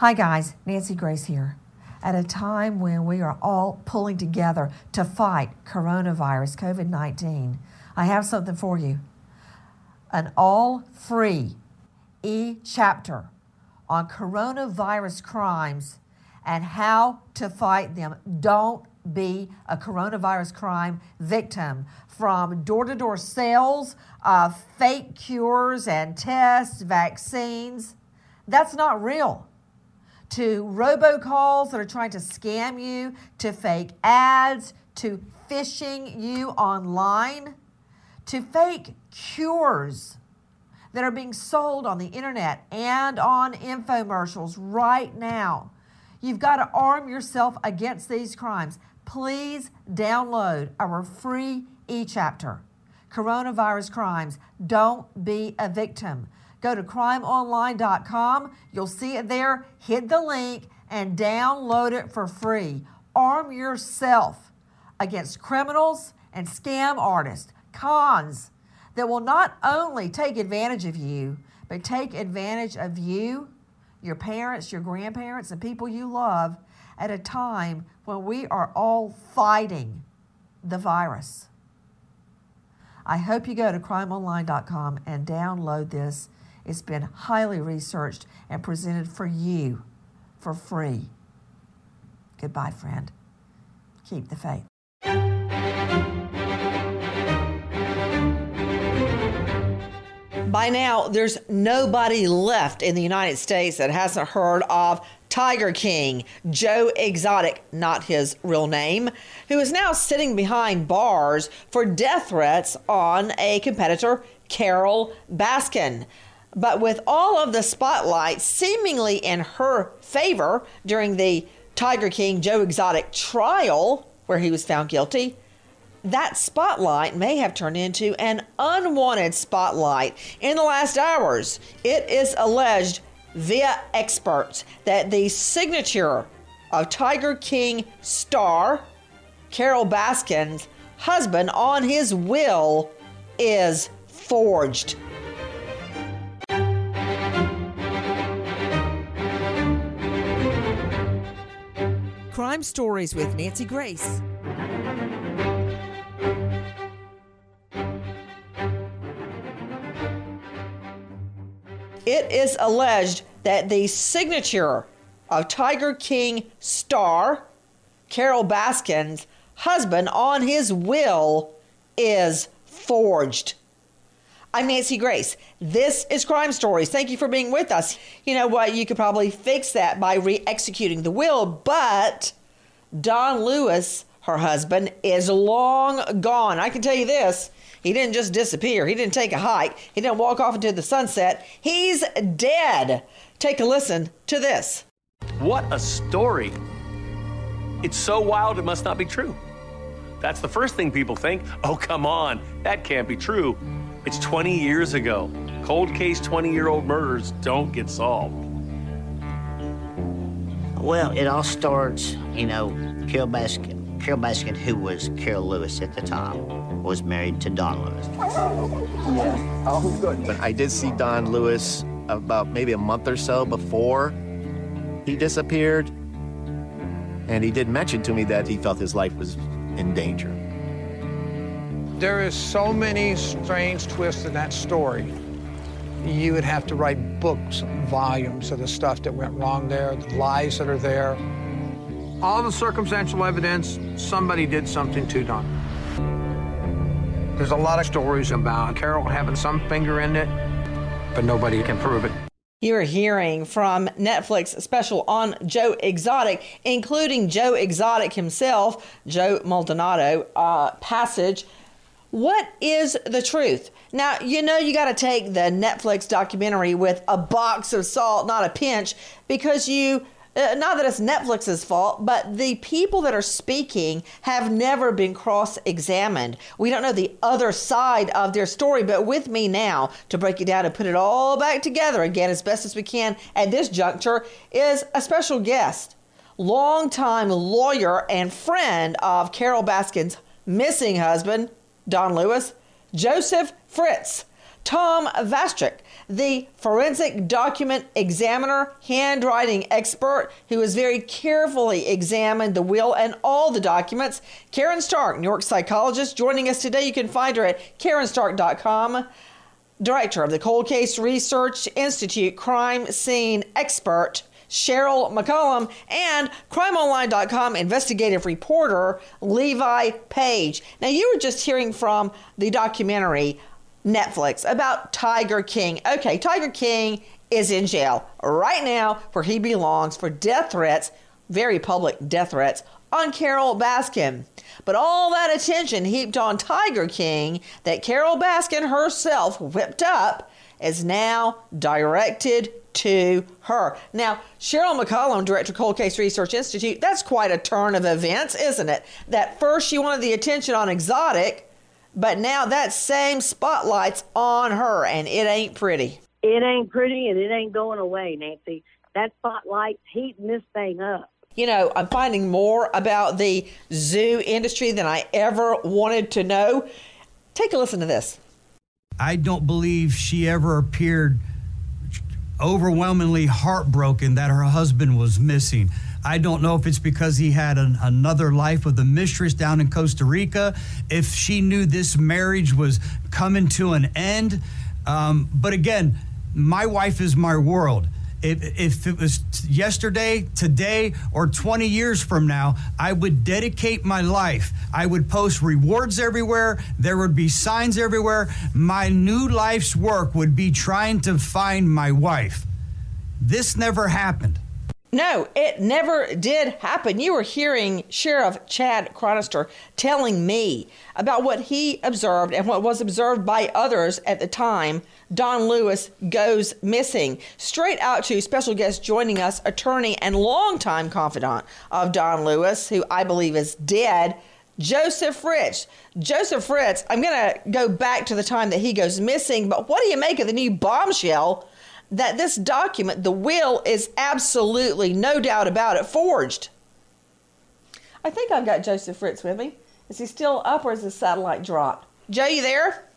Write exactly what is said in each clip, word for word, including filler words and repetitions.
Hi guys, Nancy Grace here. At a time when we are all pulling together to fight coronavirus, covid nineteen, I have something for you. An all-free e-chapter on coronavirus crimes and how to fight them. Don't be a coronavirus crime victim. From door-to-door sales, uh, fake cures and tests, vaccines, that's not real, to robocalls that are trying to scam you, to fake ads, to phishing you online, to fake cures that are being sold on the internet and on infomercials right now. You've got to arm yourself against these crimes. Please download our free e-chapter, Coronavirus Crimes. Don't be a victim. Go to crime online dot com. You'll see it there. Hit the link and download it for free. Arm yourself against criminals and scam artists, cons that will not only take advantage of you, but take advantage of you, your parents, your grandparents, and people you love at a time when we are all fighting the virus. I hope you go to crime online dot com and download this. It's been highly researched and presented for you for free. Goodbye, friend. Keep the faith. By now, there's nobody left in the United States that hasn't heard of Tiger King, Joe Exotic, not his real name, who is now sitting behind bars for death threats on a competitor, Carole Baskin. But with all of the spotlight seemingly in her favor during the Tiger King Joe Exotic trial, where he was found guilty, that spotlight may have turned into an unwanted spotlight. In the last hours, it is alleged via experts that the signature of Tiger King star Carole Baskin's husband on his will is forged. Crime Stories with Nancy Grace. It is alleged that the signature of Tiger King star Carole Baskin's husband on his will is forged. I'm Nancy Grace. This is Crime Stories. Thank you for being with us. You know what? You could probably fix that by re-executing the will, but Don Lewis, her husband, is long gone. I can tell you this. He didn't just disappear. He didn't take a hike. He didn't walk off into the sunset. He's dead. Take a listen to this. What a story. It's so wild it must not be true. That's the first thing people think. Oh, come on. That can't be true. It's twenty years ago. Cold case twenty-year-old murders don't get solved. Well, it all starts, you know, Carole Baskin. Carole Baskin, who was Carol Lewis at the time, was married to Don Lewis. Yeah. Oh, good. But I did see Don Lewis about maybe a month or so before he disappeared, and he did mention to me that he felt his life was in danger. There is so many strange twists in that story you would have to write books, volumes of the stuff that went wrong there, the lies that are there. All the circumstantial evidence, somebody did something to Don. There's a lot of stories about Carol having some finger in it, but nobody can prove it. You're hearing from Netflix special on Joe Exotic, including Joe Exotic himself, Joe Maldonado, uh, Passage. What is the truth? Now, you know you got to take the Netflix documentary with a box of salt, not a pinch, because you... Uh, not that it's Netflix's fault, but the people that are speaking have never been cross-examined. We don't know the other side of their story, but with me now to break it down and put it all back together again as best as we can at this juncture is a special guest, longtime lawyer and friend of Carol Baskin's missing husband, Don Lewis, Joseph Fritz, Tom Vastrick, the forensic document examiner, handwriting expert, who has very carefully examined the will and all the documents. Karen Stark, New York psychologist, joining us today. You can find her at karen stark dot com. Director of the Cold Case Research Institute, crime scene expert, Cheryl McCollum, and crime online dot com investigative reporter, Levi Page. Now, you were just hearing from the documentary, Netflix, about Tiger King. Okay, Tiger King is in jail right now where he belongs for death threats, very public death threats, on Carol Baskin. But all that attention heaped on Tiger King that Carol Baskin herself whipped up is now directed to her. Now, Cheryl McCollum, director of Cold Case Research Institute, that's quite a turn of events, isn't it? That first she wanted the attention on Exotic, but now that same spotlight's on her, and it ain't pretty. It ain't pretty, and it ain't going away, Nancy. That spotlight's heating this thing up. You know, I'm finding more about the zoo industry than I ever wanted to know. Take a listen to this. I don't believe she ever appeared overwhelmingly heartbroken that her husband was missing. I don't know if it's because he had an, another life with a mistress down in Costa Rica, if she knew this marriage was coming to an end. Um, but again, my wife is my world. If, if it was yesterday, today, or twenty years from now, I would dedicate my life. I would post rewards everywhere. There would be signs everywhere. My new life's work would be trying to find my wife. This never happened. No, it never did happen. You were hearing Sheriff Chad Cronister telling me about what he observed and what was observed by others at the time Don Lewis goes missing. Straight out to special guest joining us, attorney and longtime confidant of Don Lewis, who I believe is dead, Joseph Fritz. Joseph Fritz, I'm going to go back to the time that he goes missing, but what do you make of the new bombshell that this document, the will, is absolutely, no doubt about it, forged? I think I've got Joseph Fritz with me. Is he still up or is his satellite dropped? Joe, you there?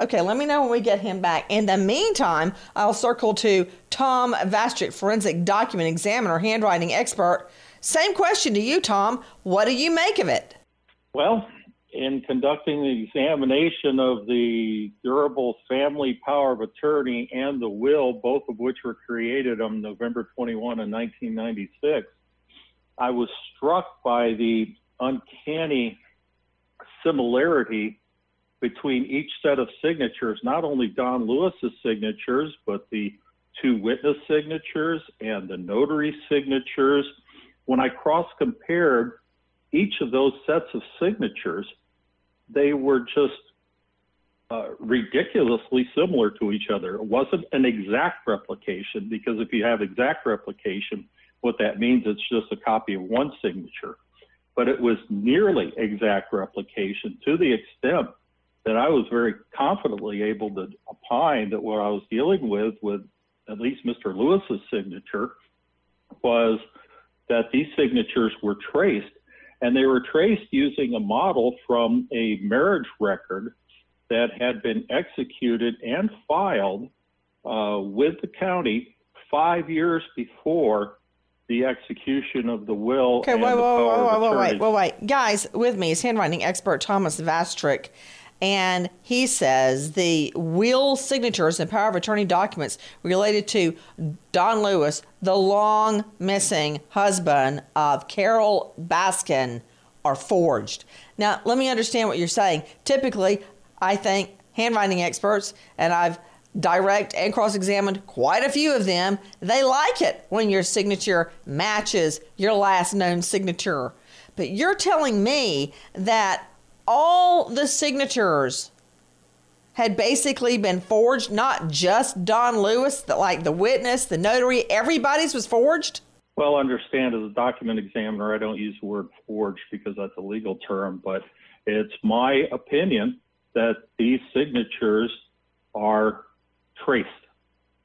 Okay, let me know when we get him back. In the meantime, I'll circle to Tom Vastrick, forensic document examiner, handwriting expert. Same question to you, Tom. What do you make of it? Well, in conducting the examination of the durable family power of attorney and the will, both of which were created on November twenty-first of nineteen ninety-six, I was struck by the uncanny similarity between each set of signatures, not only Don Lewis's signatures, but the two witness signatures and the notary signatures. When I cross-compared each of those sets of signatures, they were just uh, ridiculously similar to each other. It wasn't an exact replication, because if you have exact replication, what that means, it's just a copy of one signature. But it was nearly exact replication to the extent that I was very confidently able to opine that what I was dealing with, with at least Mister Lewis's signature, was that these signatures were traced. And they were traced using a model from a marriage record that had been executed and filed uh, with the county five years before the execution of the will. Okay, and wait, the wait, power wait, wait, wait, wait, wait, wait, guys, with me is handwriting expert Thomas Vastrick. And he says the will signatures and power of attorney documents related to Don Lewis, the long missing husband of Carol Baskin, are forged. Now, let me understand what you're saying. Typically, I think handwriting experts, and I've direct and cross-examined quite a few of them, they like it when your signature matches your last known signature. But you're telling me that all the signatures had basically been forged, not just Don Lewis, that like the witness, the notary, everybody's was forged? Well, understand, as a document examiner, I don't use the word forged because that's a legal term, but it's my opinion that these signatures are traced.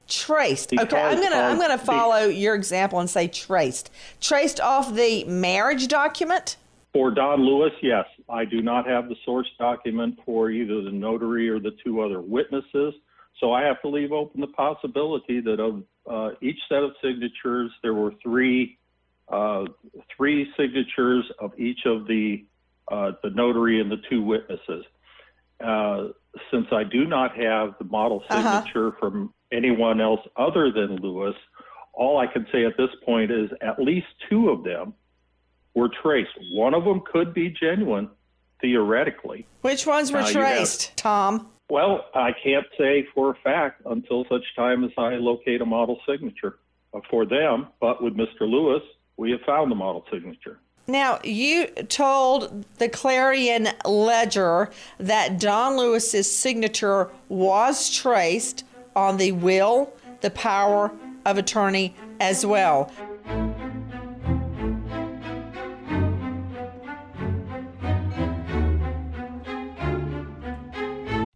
Traced. Because okay, I'm gonna I'm gonna follow the, your example and say traced. Traced off the marriage document? For Don Lewis, yes. I do not have the source document for either the notary or the two other witnesses. So I have to leave open the possibility that of uh, each set of signatures, there were three uh, three signatures of each of the uh, the notary and the two witnesses. Uh, since I do not have the model signature uh-huh. from anyone else other than Lewis, all I can say at this point is at least two of them were traced. One of them could be genuine, theoretically. Which ones were uh, traced, have, Tom? Well, I can't say for a fact until such time as I locate a model signature for them, but with Mister Lewis, we have found the model signature. Now, you told the Clarion Ledger that Don Lewis's signature was traced on the will, the power of attorney as well.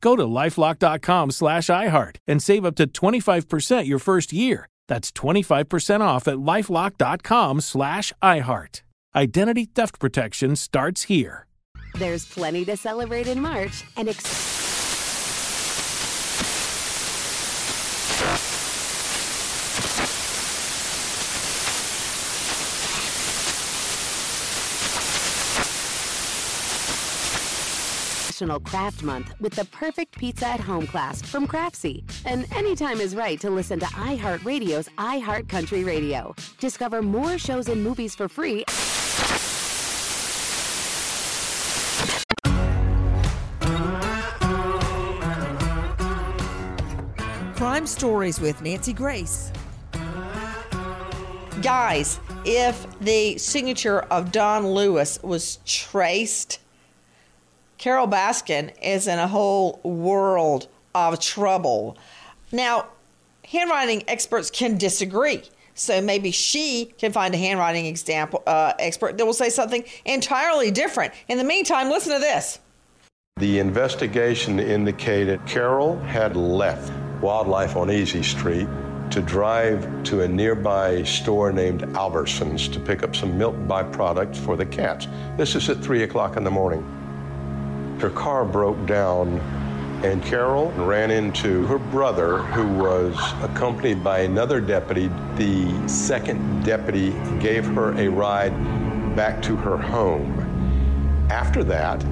Go to LifeLock dot com slash iHeart and save up to twenty-five percent your first year. That's twenty-five percent off at LifeLock dot com slash iHeart. Identity theft protection starts here. There's plenty to celebrate in March and National Craft Month with the perfect pizza at home class from Craftsy. And anytime is right to listen to iHeartRadio's iHeartCountry Radio. Discover more shows and movies for free. Crime Stories with Nancy Grace. Guys, if the signature of Don Lewis was traced, Carol Baskin is in a whole world of trouble. Now, handwriting experts can disagree. So maybe she can find a handwriting example, uh, expert that will say something entirely different. In the meantime, listen to this. The investigation indicated Carol had left Wildlife on Easy Street to drive to a nearby store named Albertsons to pick up some milk byproducts for the cats. This is at three o'clock in the morning. Her car broke down, and Carol ran into her brother, who was accompanied by another deputy. The second deputy gave her a ride back to her home. After that,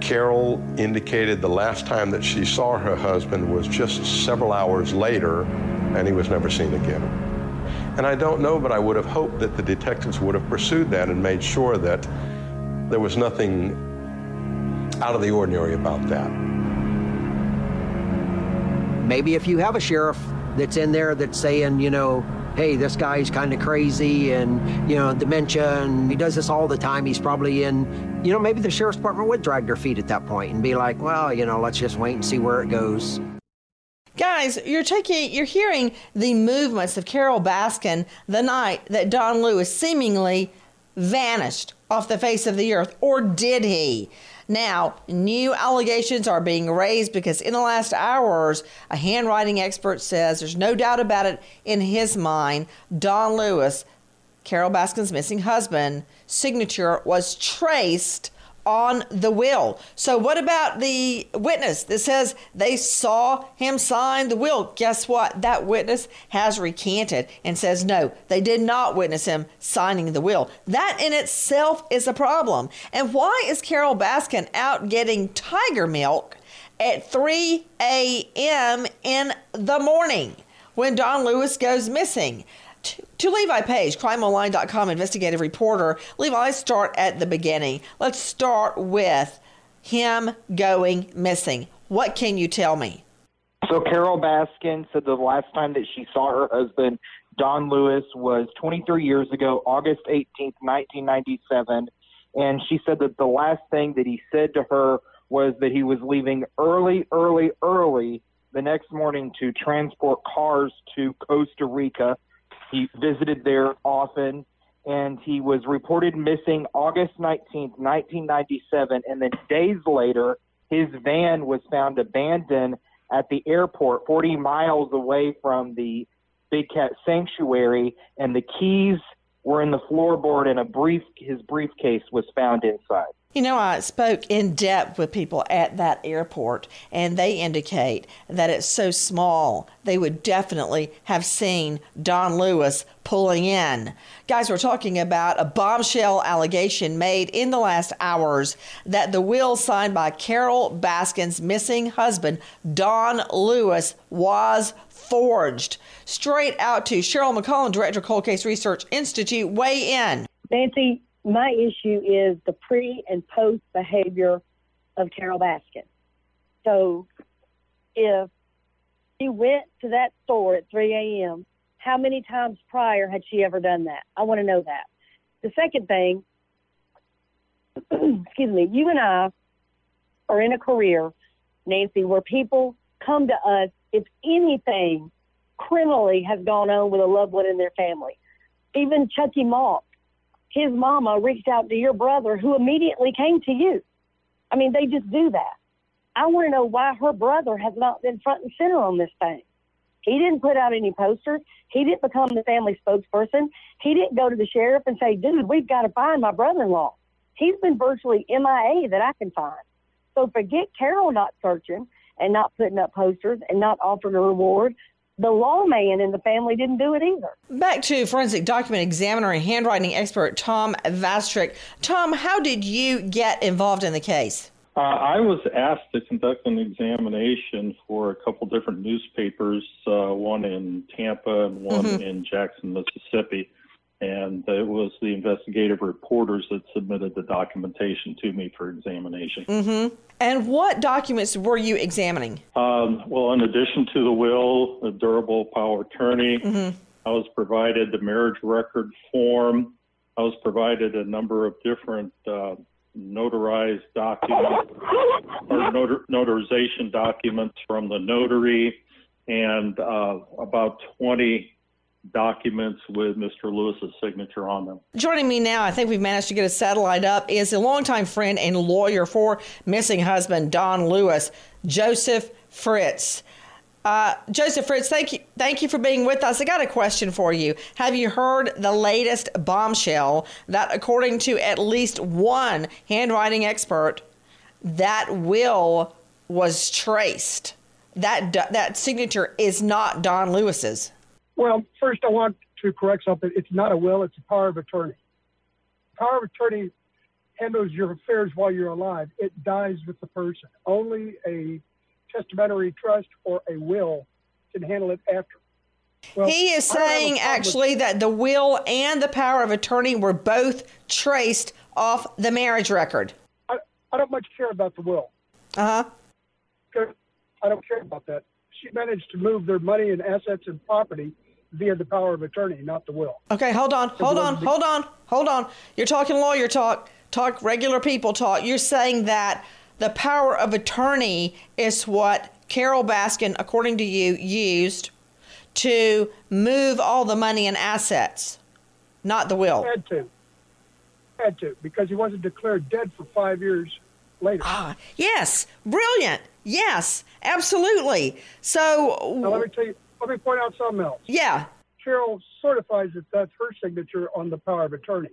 Carol indicated the last time that she saw her husband was just several hours later, and he was never seen again. And I don't know, but I would have hoped that the detectives would have pursued that and made sure that there was nothing out of the ordinary about that. Maybe if you have a sheriff that's in there that's saying, you know, hey, this guy's kind of crazy and, you know, dementia, and he does this all the time. He's probably in, you know, maybe the sheriff's department would drag their feet at that point and be like, well, you know, let's just wait and see where it goes. Guys, you're taking, you're hearing the movements of Carole Baskin the night that Don Lewis seemingly vanished off the face of the earth, or did he? Now, new allegations are being raised because in the last hours, a handwriting expert says there's no doubt about it in his mind, Don Lewis, Carole Baskin's missing husband, signature was traced on the will. So what about the witness that says they saw him sign the will? Guess what? That witness has recanted and says, no, they did not witness him signing the will. That in itself is a problem. And why is Carole Baskin out getting tiger milk at three a m in the morning when Don Lewis goes missing? To Levi Page, crime online dot com investigative reporter. Levi, let's start at the beginning. Let's start with him going missing. What can you tell me? So Carole Baskin said the last time that she saw her husband, Don Lewis, was twenty-three years ago, August eighteenth, nineteen ninety-seven. And she said that the last thing that he said to her was that he was leaving early, early, early the next morning to transport cars to Costa Rica. He visited there often, and he was reported missing August nineteenth, nineteen ninety-seven. And then days later, his van was found abandoned at the airport forty miles away from the Big Cat Sanctuary, and the keys were in the floorboard, and a brief his briefcase was found inside. You know, I spoke in depth with people at that airport, and they indicate that it's so small, they would definitely have seen Don Lewis pulling in. Guys, we're talking about a bombshell allegation made in the last hours that the will signed by Carole Baskin's missing husband, Don Lewis, was forged. Straight out to Cheryl McCollum, Director of Cold Case Research Institute. Weigh in. Nancy, my issue is the pre and post behavior of Carole Baskin. So if she went to that store at three a m, how many times prior had she ever done that? I want to know that. The second thing, excuse me, you and I are in a career, Nancy, where people come to us if anything criminally has gone on with a loved one in their family. Even Chucky Malk, his mama reached out to your brother, who immediately came to you. I mean, they just do that. I want to know why her brother has not been front and center on this thing. He didn't put out any posters. He didn't become the family spokesperson. He didn't go to the sheriff and say, dude, we've got to find my brother-in-law. He's been virtually M I A that I can find. So forget Carole not searching and not putting up posters and not offering a reward. The lawman in the family didn't do it either. Back to forensic document examiner and handwriting expert Tom Vastrick. Tom, how did you get involved in the case? Uh, I was asked to conduct an examination for a couple different newspapers, uh, one in Tampa and one mm-hmm. in Jackson, Mississippi. And it was the investigative reporters that submitted the documentation to me for examination. Mm-hmm. And what documents were you examining? Um, well, in addition to the will, the durable power of attorney, mm-hmm. I was provided the marriage record form. I was provided a number of different uh, notarized documents or notar- notarization documents from the notary, and uh, about twenty documents with Mister Lewis's signature on them. Joining me now, I think we've managed to get a satellite up, is a longtime friend and lawyer for missing husband Don Lewis, Joseph Fritz. Uh, Joseph Fritz, thank you, thank you for being with us. I got a question for you. Have you heard the latest bombshell that, according to at least one handwriting expert, that will was traced? That that signature is not Don Lewis's. Well, first I want to correct something. It's not a will, it's a power of attorney. Power of attorney handles your affairs while you're alive. It dies with the person. Only a testamentary trust or a will can handle it after. Well, he is saying actually that the will and the power of attorney were both traced off the marriage record. I, I don't much care about the will. Uh-huh. I don't care about that. She managed to move their money and assets and property via the power of attorney, not the will. Okay, hold on, hold on, hold on, hold on. You're talking lawyer talk, talk regular people talk. You're saying that the power of attorney is what Carol Baskin, according to you, used to move all the money and assets, not the will. Had to. Had to, because he wasn't declared dead for five years later. Ah, yes, brilliant. Yes, absolutely. So now let me tell you, let me point out something else. Yeah. Carol certifies that that's her signature on the power of attorney,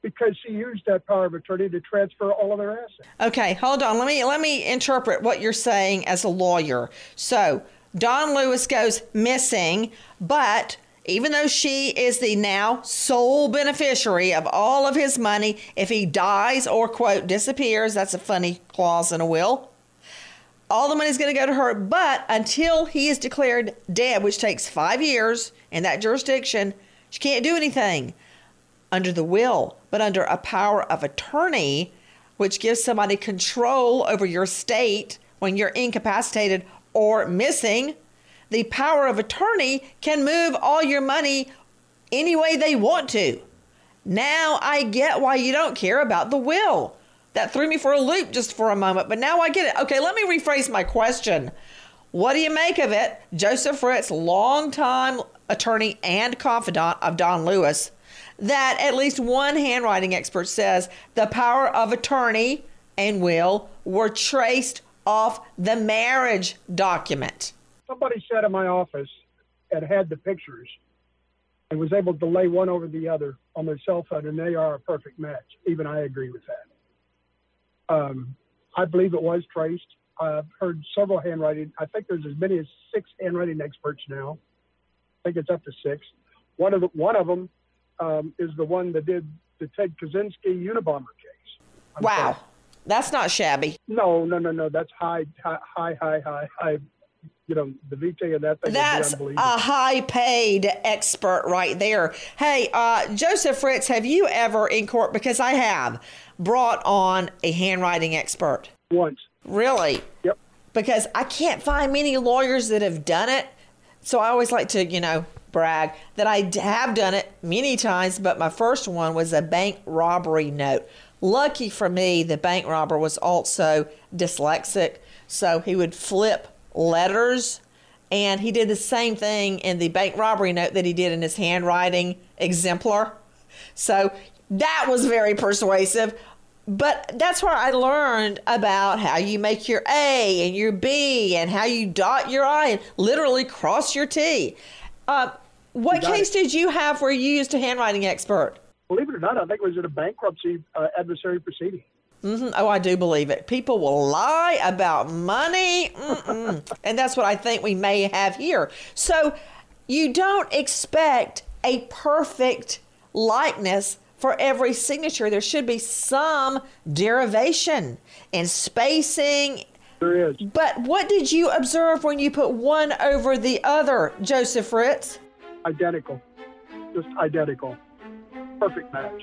because she used that power of attorney to transfer all of their assets. Okay, hold on. Let me let me interpret what you're saying as a lawyer. So Dawn Lewis goes missing, but even though she is the now sole beneficiary of all of his money, if he dies or, quote, disappears, that's a funny clause in a will, all the money's going to go to her. But until he is declared dead, which takes five years in that jurisdiction, she can't do anything under the will. But under a power of attorney, which gives somebody control over your estate when you're incapacitated or missing, the power of attorney can move all your money any way they want to. Now I get why you don't care about the will. That threw me for a loop just for a moment, but now I get it. Okay, let me rephrase my question. What do you make of it? Joseph Fritz, longtime attorney and confidant of Dawn Lewis, that at least one handwriting expert says the power of attorney and will were traced off the marriage document. Somebody sat in my office and had the pictures and was able to lay one over the other on their cell phone, and they are a perfect match. Even I agree with that. Um, I believe it was traced. I've heard several handwriting. I think there's as many as six handwriting experts now. I think it's up to six. One of the, one of them um, is the one that did the Ted Kaczynski Unabomber case. I'm wow. Sorry. That's not shabby. No, no, no, no. That's high, high, high, high, high. high. You know, the V T and that thing. That's a high-paid expert right there. Hey, uh, Joseph Fritz, have you ever in court, because I have, brought on a handwriting expert? Once. Really? Yep. Because I can't find many lawyers that have done it. So I always like to, you know, brag that I have done it many times, but my first one was a bank robbery note. Lucky for me, the bank robber was also dyslexic, so he would flip letters, and he did the same thing in the bank robbery note that he did in his handwriting exemplar. So that was very persuasive, but that's where I learned about how you make your A and your B and how you dot your I and literally cross your T. Uh, what case did you have where you used a handwriting expert? Believe it or not, I think it was in a bankruptcy uh, adversary proceeding. Mm-hmm. Oh, I do believe it. People will lie about money. And that's what I think we may have here. So you don't expect a perfect likeness for every signature. There should be some derivation and spacing. There is. But what did you observe when you put one over the other, Joseph Fritz? Identical. Just identical. Perfect match.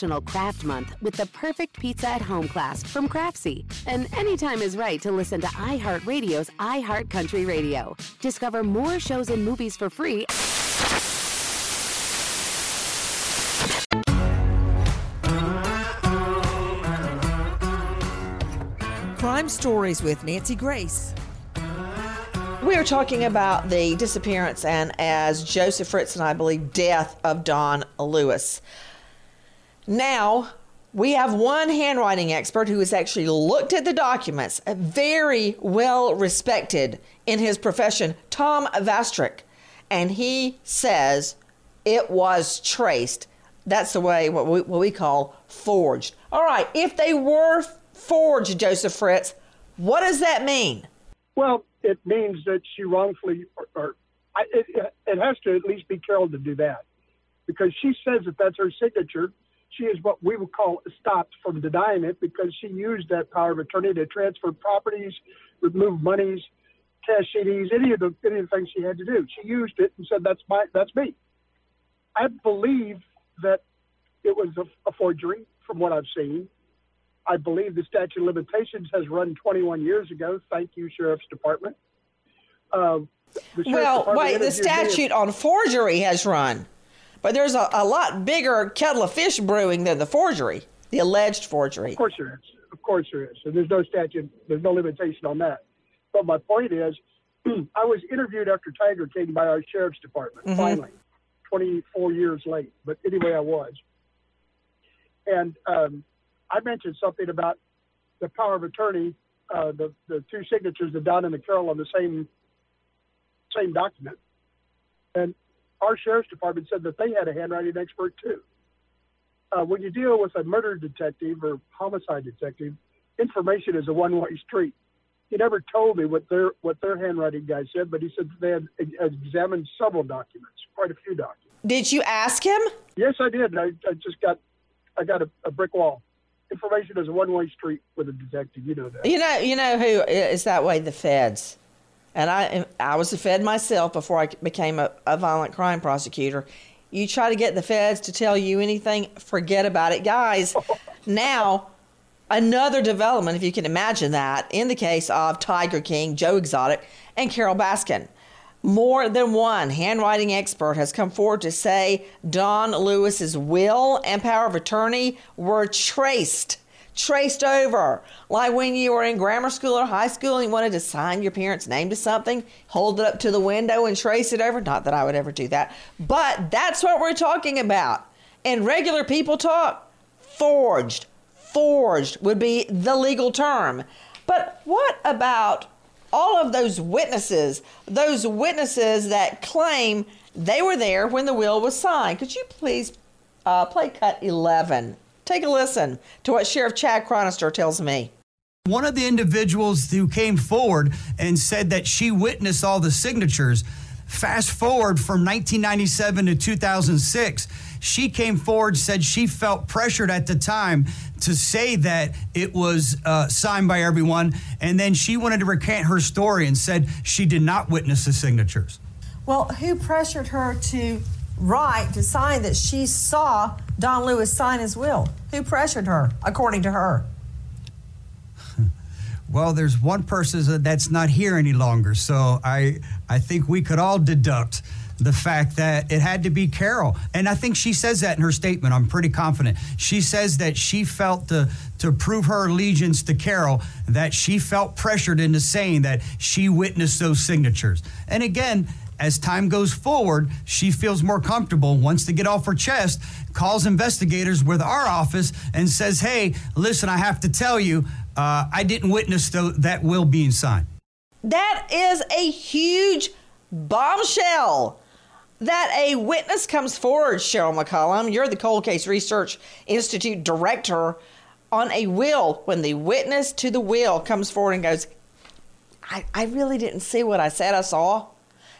National Craft Month with the perfect pizza at home class from Craftsy. And anytime is right to listen to iHeartRadio's iHeartCountry Radio. Discover more shows and movies for free. Crime Stories with Nancy Grace. We are talking about the disappearance and, as Joseph Fritz and I believe, death of Don Lewis. Now, we have one handwriting expert who has actually looked at the documents, very well respected in his profession, Tom Vastrick, and he says it was traced. That's the way what we, what we call forged. All right, if they were forged, Joseph Fritz, what does that mean? Well, it means that she wrongfully, or, or it, it has to at least be Carol to do that, because she says that that's her signature. She is what we would call stopped from denying it, because she used that power of attorney to transfer properties, remove monies, cash C Ds, any of the any of the things she had to do. She used it and said, "That's my, that's me." I believe that it was a, a forgery, from what I've seen. I believe the statute of limitations has run twenty-one years ago. Thank you, Sheriff's Department. Uh, the Sheriff's well, Department wait, the statute me. on forgery has run, but there's a, a lot bigger kettle of fish brewing than the forgery, the alleged forgery. Of course there is. Of course there is. And there's no statute, there's no limitation on that. But my point is, I was interviewed after Tiger King by our Sheriff's Department, mm-hmm. finally, twenty-four years late. But anyway, I was. And, um, I mentioned something about the power of attorney, uh, the, the two signatures, the Don and the Carol, on the same same document. And our Sheriff's Department said that they had a handwriting expert, too. Uh, when you deal with a murder detective or homicide detective, information is a one-way street. He never told me what their what their handwriting guy said, but he said they had examined several documents, quite a few documents. Did you ask him? Yes, I did. I, I just got I got a, a brick wall. Information is a one-way street with a detective. You know that. You know, you know who is that way? The feds. And I, I was a Fed myself before I became a, a violent crime prosecutor. You try to get the feds to tell you anything, forget about it, guys. Now, another development, if you can imagine that, in the case of Tiger King, Joe Exotic, and Carol Baskin. More than one handwriting expert has come forward to say Don Lewis's will and power of attorney were traced, traced over. Like when you were in grammar school or high school and you wanted to sign your parents' name to something, hold it up to the window and trace it over. Not that I would ever do that, but that's what we're talking about. In regular people talk, forged, forged would be the legal term. But what about all of those witnesses, those witnesses that claim they were there when the will was signed? Could you please uh, play cut eleven? Take a listen to what Sheriff Chad Cronister tells me. One of the individuals who came forward and said that she witnessed all the signatures, fast forward from nineteen ninety-seven to two thousand six, she came forward, said she felt pressured at the time to say that it was uh, signed by everyone, and then she wanted to recant her story and said she did not witness the signatures. Well, who pressured her to write, to sign that she saw Don Lewis sign his will? Who pressured her, according to her? Well, there's one person that's not here any longer, so I I think we could all deduct the fact that it had to be Carol. And I think she says that in her statement. I'm pretty confident. She says that she felt the, to prove her allegiance to Carol, that she felt pressured into saying that she witnessed those signatures. And again, as time goes forward, she feels more comfortable, wants to get off her chest, calls investigators with our office and says, hey, listen, I have to tell you, uh, I didn't witness th- that will being signed. That is a huge bombshell. That a witness comes forward, Cheryl McCollum, you're the Cold Case Research Institute director, on a will, when the witness to the will comes forward and goes, I, I really didn't see what I said I saw.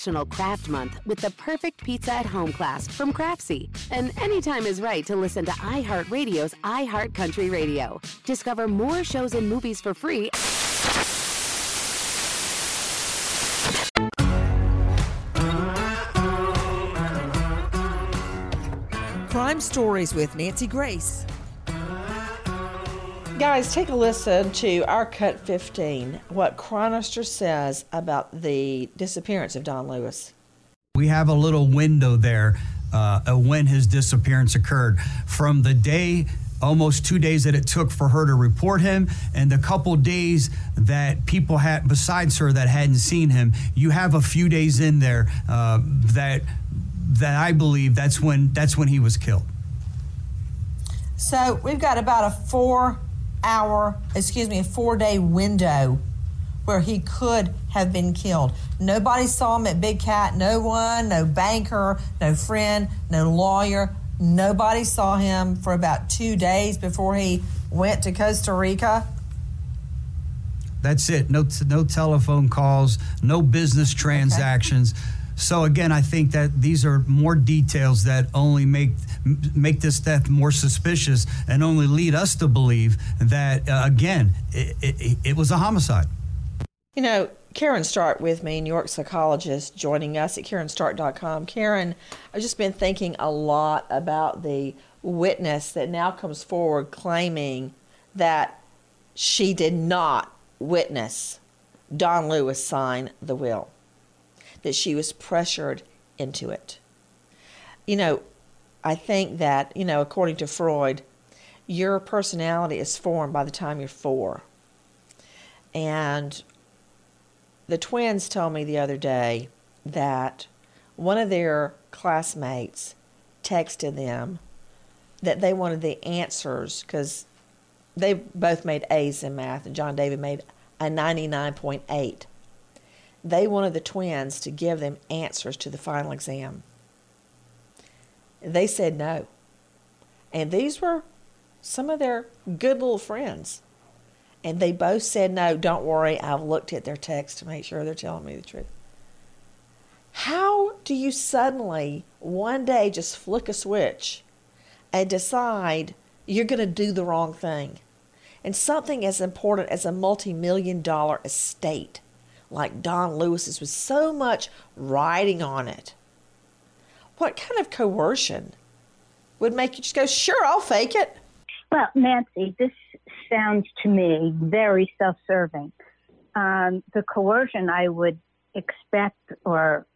National Craft Month with the perfect pizza at home class from Craftsy. And anytime is right to listen to iHeartRadio's iHeart Country Radio. Discover more shows and movies for free. Crime Stories with Nancy Grace. Guys, take a listen to our Cut fifteen, what Cronister says about the disappearance of Don Lewis. We have a little window there uh, of when his disappearance occurred. From the day, almost two days that it took for her to report him, and the couple days that people had besides her that hadn't seen him, you have a few days in there uh, that that I believe that's when that's when he was killed. So we've got about a four... hour, excuse me, a four-day window where he could have been killed. Nobody saw him at Big Cat, no one, no banker, no friend, no lawyer. Nobody saw him for about two days before he went to Costa Rica. That's it. No, t- no telephone calls, no business transactions. Okay. So again, I think that these are more details that only make make this theft more suspicious and only lead us to believe that, uh, again, it, it, it was a homicide. You know, Karen Stark with me, New York psychologist, joining us at Karen Stark dot com. Karen, I've just been thinking a lot about the witness that now comes forward claiming that she did not witness Don Lewis sign the will, that she was pressured into it. You know, I think that, you know, according to Freud, your personality is formed by the time you're four. And the twins told me the other day that one of their classmates texted them that they wanted the answers because they both made A's in math, and John David made a ninety-nine point eight. They wanted the twins to give them answers to the final exam. They said no. And these were some of their good little friends. And they both said, no, don't worry, I've looked at their text to make sure they're telling me the truth. How do you suddenly, one day, just flick a switch and decide you're going to do the wrong thing? And something as important as a multi-million dollar estate like Don Lewis's with so much writing on it. What kind of coercion would make you just go, sure, I'll fake it? Well, Nancy, this sounds to me very self-serving. Um, the coercion I would expect or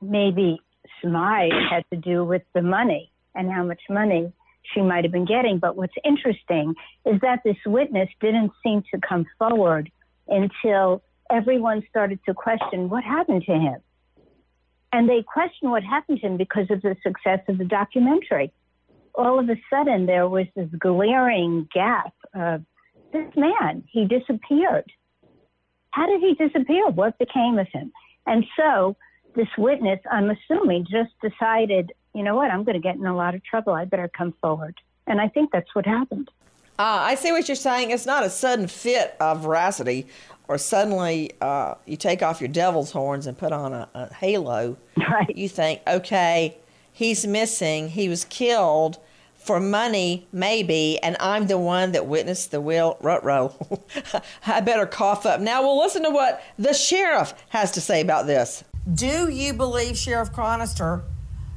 maybe surmise had to do with the money and how much money she might have been getting. But what's interesting is that this witness didn't seem to come forward until everyone started to question what happened to him. And they questioned what happened to him because of the success of the documentary. All of a sudden, there was this glaring gap of this man, he disappeared. How did he disappear? What became of him? And so this witness, I'm assuming, just decided, you know what, I'm going to get in a lot of trouble. I better come forward. And I think that's what happened. Uh, I see what you're saying. It's not a sudden fit of veracity or suddenly uh, you take off your devil's horns and put on a, a halo. Right. You think, okay, he's missing. He was killed for money, maybe, and I'm the one that witnessed the will. Ruh-roh. I better cough up. Now we'll listen to what the sheriff has to say about this. Do you believe, Sheriff Cronister,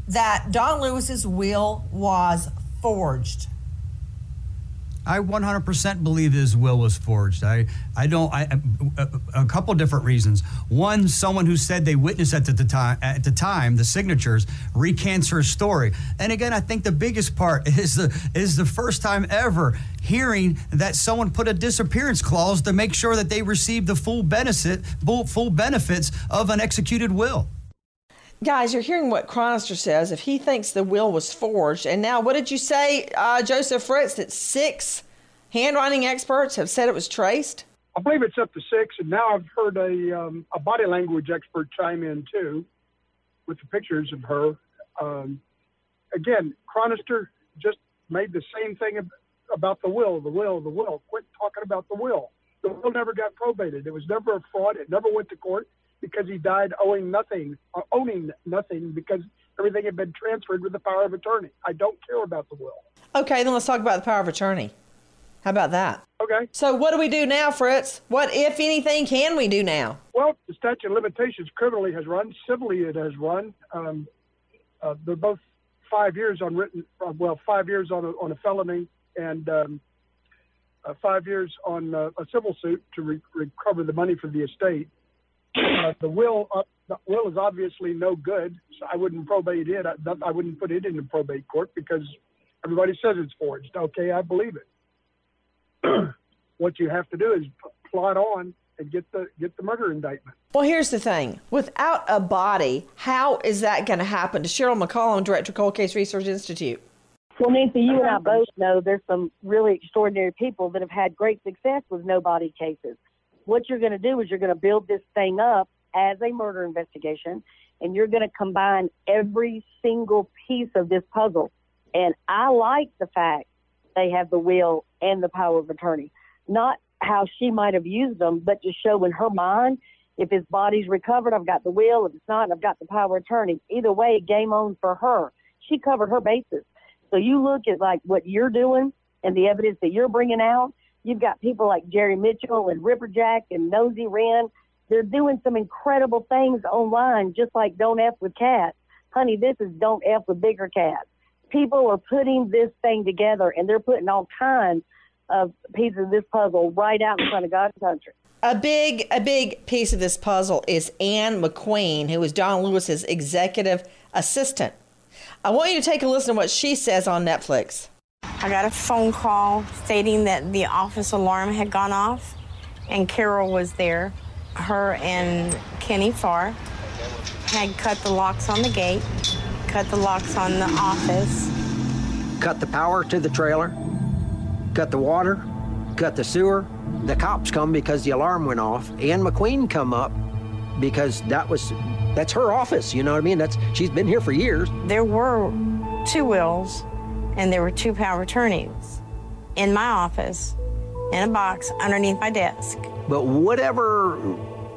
that Don Lewis's will was forged? I one hundred percent believe his will was forged. I, I don't. I, a, a couple different reasons. One, someone who said they witnessed at the, the time, at the time, the signatures recants her story. And again, I think the biggest part is the is the first time ever hearing that someone put a disappearance clause to make sure that they received the full benefit, full, full benefits of an executed will. Guys, you're hearing what Cronister says. If he thinks the will was forged, and now what did you say, uh, Joseph Fritz, that six handwriting experts have said it was traced? I believe it's up to six, and now I've heard a, um, a body language expert chime in, too, with the pictures of her. Um, again, Cronister just made the same thing about the will, the will, the will. Quit talking about the will. The will never got probated. It was never a fraud. It never went to court, because he died owing nothing, owning nothing, because everything had been transferred with the power of attorney. I don't care about the will. Okay, then let's talk about the power of attorney. How about that? Okay. So what do we do now, Fritz? What, if anything, can we do now? Well, the statute of limitations criminally has run. Civilly it has run. Um, uh, they're both five years on written, uh, well, five years on a, on a felony and um, uh, five years on uh, a civil suit to re recover the money for the estate. Uh, the will, uh, the will is obviously no good, so I wouldn't probate it. I, I wouldn't put it in the probate court because everybody says it's forged. Okay, I believe it. What you have to do is plot on and get the get the murder indictment. Well, here's the thing: without a body, how is that going to happen? To Cheryl McCollum, director of Cold Case Research Institute. Well, Nancy, you and I both know there's some really extraordinary people that have had great success with no body cases. What you're going to do is you're going to build this thing up as a murder investigation, and you're going to combine every single piece of this puzzle. And I like the fact they have the will and the power of attorney, not how she might have used them, but just show in her mind, if his body's recovered, I've got the will. If it's not, I've got the power of attorney. Either way, game on for her. She covered her bases. So you look at like what you're doing and the evidence that you're bringing out. You've got people like Jerry Mitchell and Ripperjack and Nosy Wren. They're doing some incredible things online, just like Don't F with Cats. Honey, this is Don't F with Bigger Cats. People are putting this thing together, and they're putting all kinds of pieces of this puzzle right out in front of God's country. A big, a big piece of this puzzle is Ann McQueen, who is Don Lewis's executive assistant. I want you to take a listen to what she says on Netflix. I got a phone call stating that the office alarm had gone off and Carol was there. Her and Kenny Farr had cut the locks on the gate, cut the locks on the office. Cut the power to the trailer, cut the water, cut the sewer. The cops come because the alarm went off. Ann McQueen come up because that was, that's her office, you know what I mean? That's, she's been here for years. There were two wills, and there were two power attorneys in my office, in a box underneath my desk. But whatever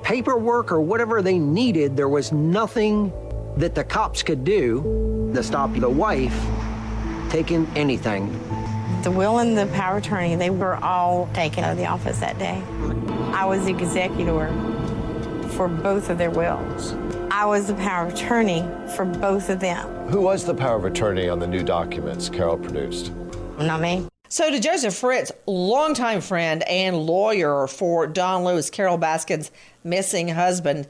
paperwork or whatever they needed, there was nothing that the cops could do to stop the wife taking anything. The will and the power attorney, they were all taken out of the office that day. I was the executor for both of their wills. I was the power of attorney for both of them. Who was the power of attorney on the new documents Carol produced? Not me. So to Joseph Fritz, longtime friend and lawyer for Don Lewis, Carol Baskin's missing husband,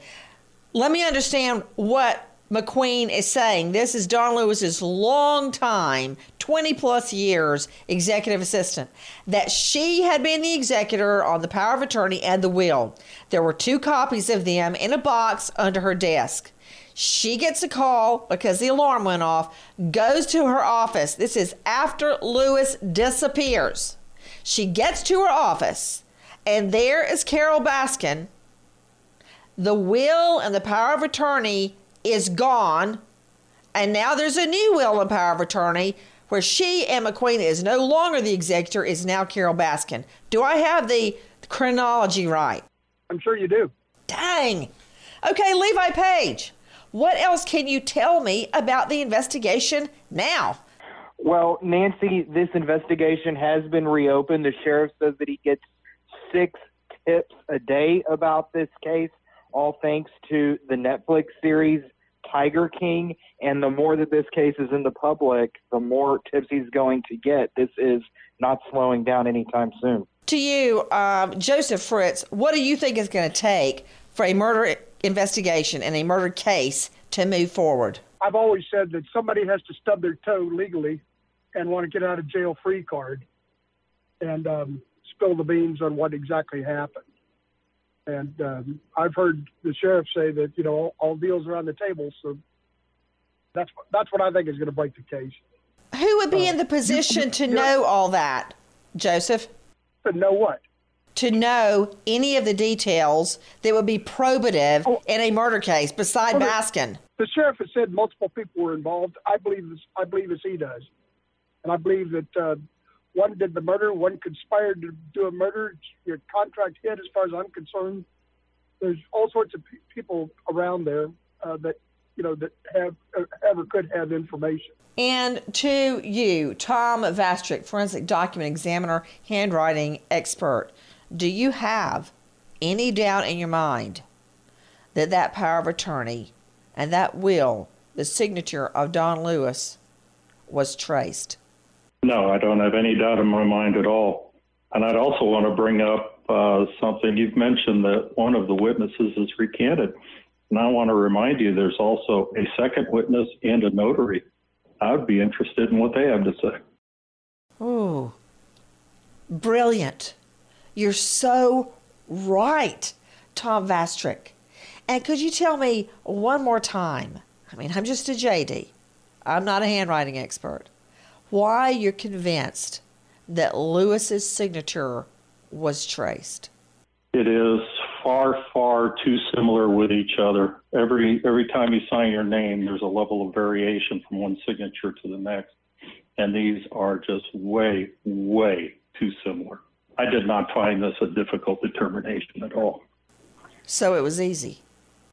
let me understand what McQueen is saying. This is Don Lewis's longtime, twenty plus years executive assistant, that she had been the executor on the power of attorney and the will. There were two copies of them in a box under her desk. She gets a call because the alarm went off, goes to her office. This is after Lewis disappears. She gets to her office, and there is Carol Baskin. The will and the power of attorney is gone, and now there's a new will and power of attorney where she and McQueen is no longer the executor, is now Carol Baskin. Do I have the chronology right? I'm sure you do. Dang. Okay, Levi Page. What else can you tell me about the investigation now? Well, Nancy, this investigation has been reopened. The sheriff says that he gets six tips a day about this case, all thanks to the Netflix series Tiger King. And the more that this case is in the public, the more tips he's going to get. This is not slowing down anytime soon. To you, um, Joseph Fritz, what do you think it's going to take for a murder investigation and a murder case to move forward? I've always said that somebody has to stub their toe legally and want to get out of jail free card and um, spill the beans on what exactly happened. And um, I've heard the sheriff say that, you know, all, all deals are on the table. So that's, that's what I think is going to break the case. Who would be uh, in the position to know all that, Joseph? To know what? To know any of the details that would be probative oh, in a murder case beside well, Baskin. The sheriff has said multiple people were involved. I believe this, I believe as he does. And I believe that uh, one did the murder, one conspired to do a murder. Your contract hit, as far as I'm concerned. There's all sorts of pe- people around there uh, that, you know, that have uh, ever could have information. And to you, Tom Vastrick, forensic document examiner, handwriting expert. Do you have any doubt in your mind that that power of attorney and that will, the signature of Don Lewis, was traced? No, I don't have any doubt in my mind at all. And I'd also want to bring up uh, something you've mentioned, that one of the witnesses is recanted. And I want to remind you there's also a second witness and a notary. I would be interested in what they have to say. Ooh, brilliant. You're so right, Tom Vastrick. And could you tell me one more time, I mean, I'm just a J D, I'm not a handwriting expert, why you're convinced that Lewis's signature was traced? It is far, far too similar with each other. Every, every time you sign your name, there's a level of variation from one signature to the next. And these are just way, way too similar. I did not find this a difficult determination at all. So it was easy.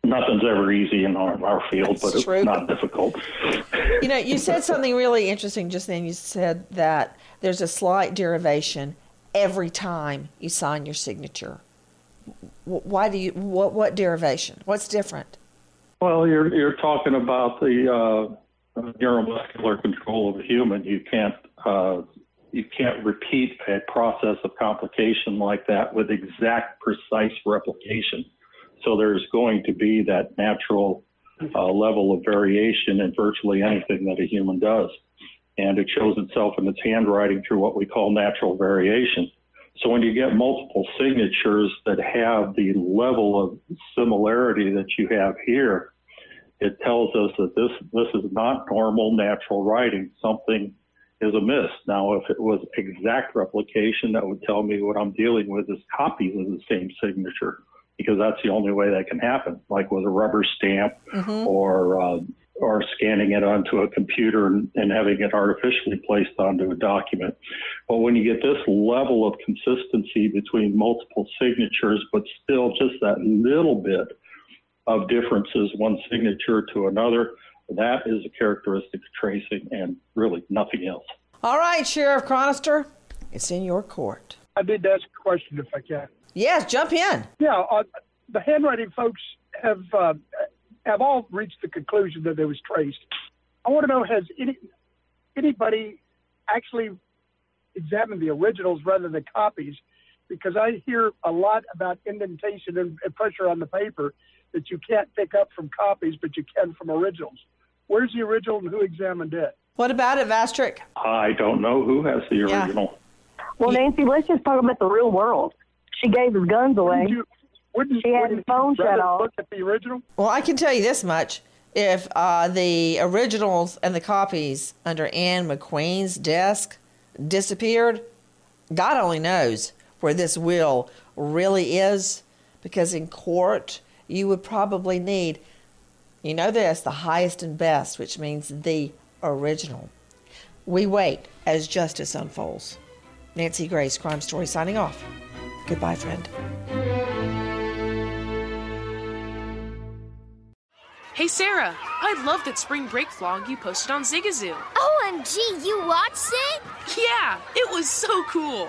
Nothing's ever easy in our, our field, but it's not difficult. You know, you said something really interesting just then. You said that there's a slight derivation every time you sign your signature. Why do you, what, what derivation? What's different? Well, you're, you're talking about the uh, neuromuscular control of a human. You can't, uh, You can't repeat a process of complication like that with exact, precise replication. So there's going to be that natural uh, level of variation in virtually anything that a human does. And it shows itself in its handwriting through what we call natural variation. So when you get multiple signatures that have the level of similarity that you have here, it tells us that this, this is not normal natural writing. Something is amiss. Now, if it was exact replication, that would tell me what I'm dealing with is copies of the same signature, because that's the only way that can happen, like with a rubber stamp mm-hmm. or uh, or scanning it onto a computer and, and having it artificially placed onto a document. But when you get this level of consistency between multiple signatures, but still just that little bit of differences, one signature to another, that is a characteristic of tracing and really nothing else. All right, Sheriff Cronister, it's in your court. I did ask a question if I can. Yes, jump in. Yeah, uh, the handwriting folks have uh, have all reached the conclusion that there was traced. I want to know, has any, anybody actually examined the originals rather than copies? Because I hear a lot about indentation and pressure on the paper that you can't pick up from copies, but you can from originals. Where's the original and who examined it? What about it, Vastrick? I don't know who has the original. Yeah. Well, Nancy, let's just talk about the real world. She gave his guns away. Wouldn't you, wouldn't, she had his phone shut off. Look at the original? Well, I can tell you this much. If uh, the originals and the copies under Anne McQueen's desk disappeared, God only knows where this will really is, because in court you would probably need, you know this, the highest and best, which means the original. We wait as justice unfolds. Nancy Grace, Crime Story, signing off. Goodbye, friend. Hey, Sarah, I love that spring break vlog you posted on Zigazoo. O M G, you watched it? Yeah, it was so cool.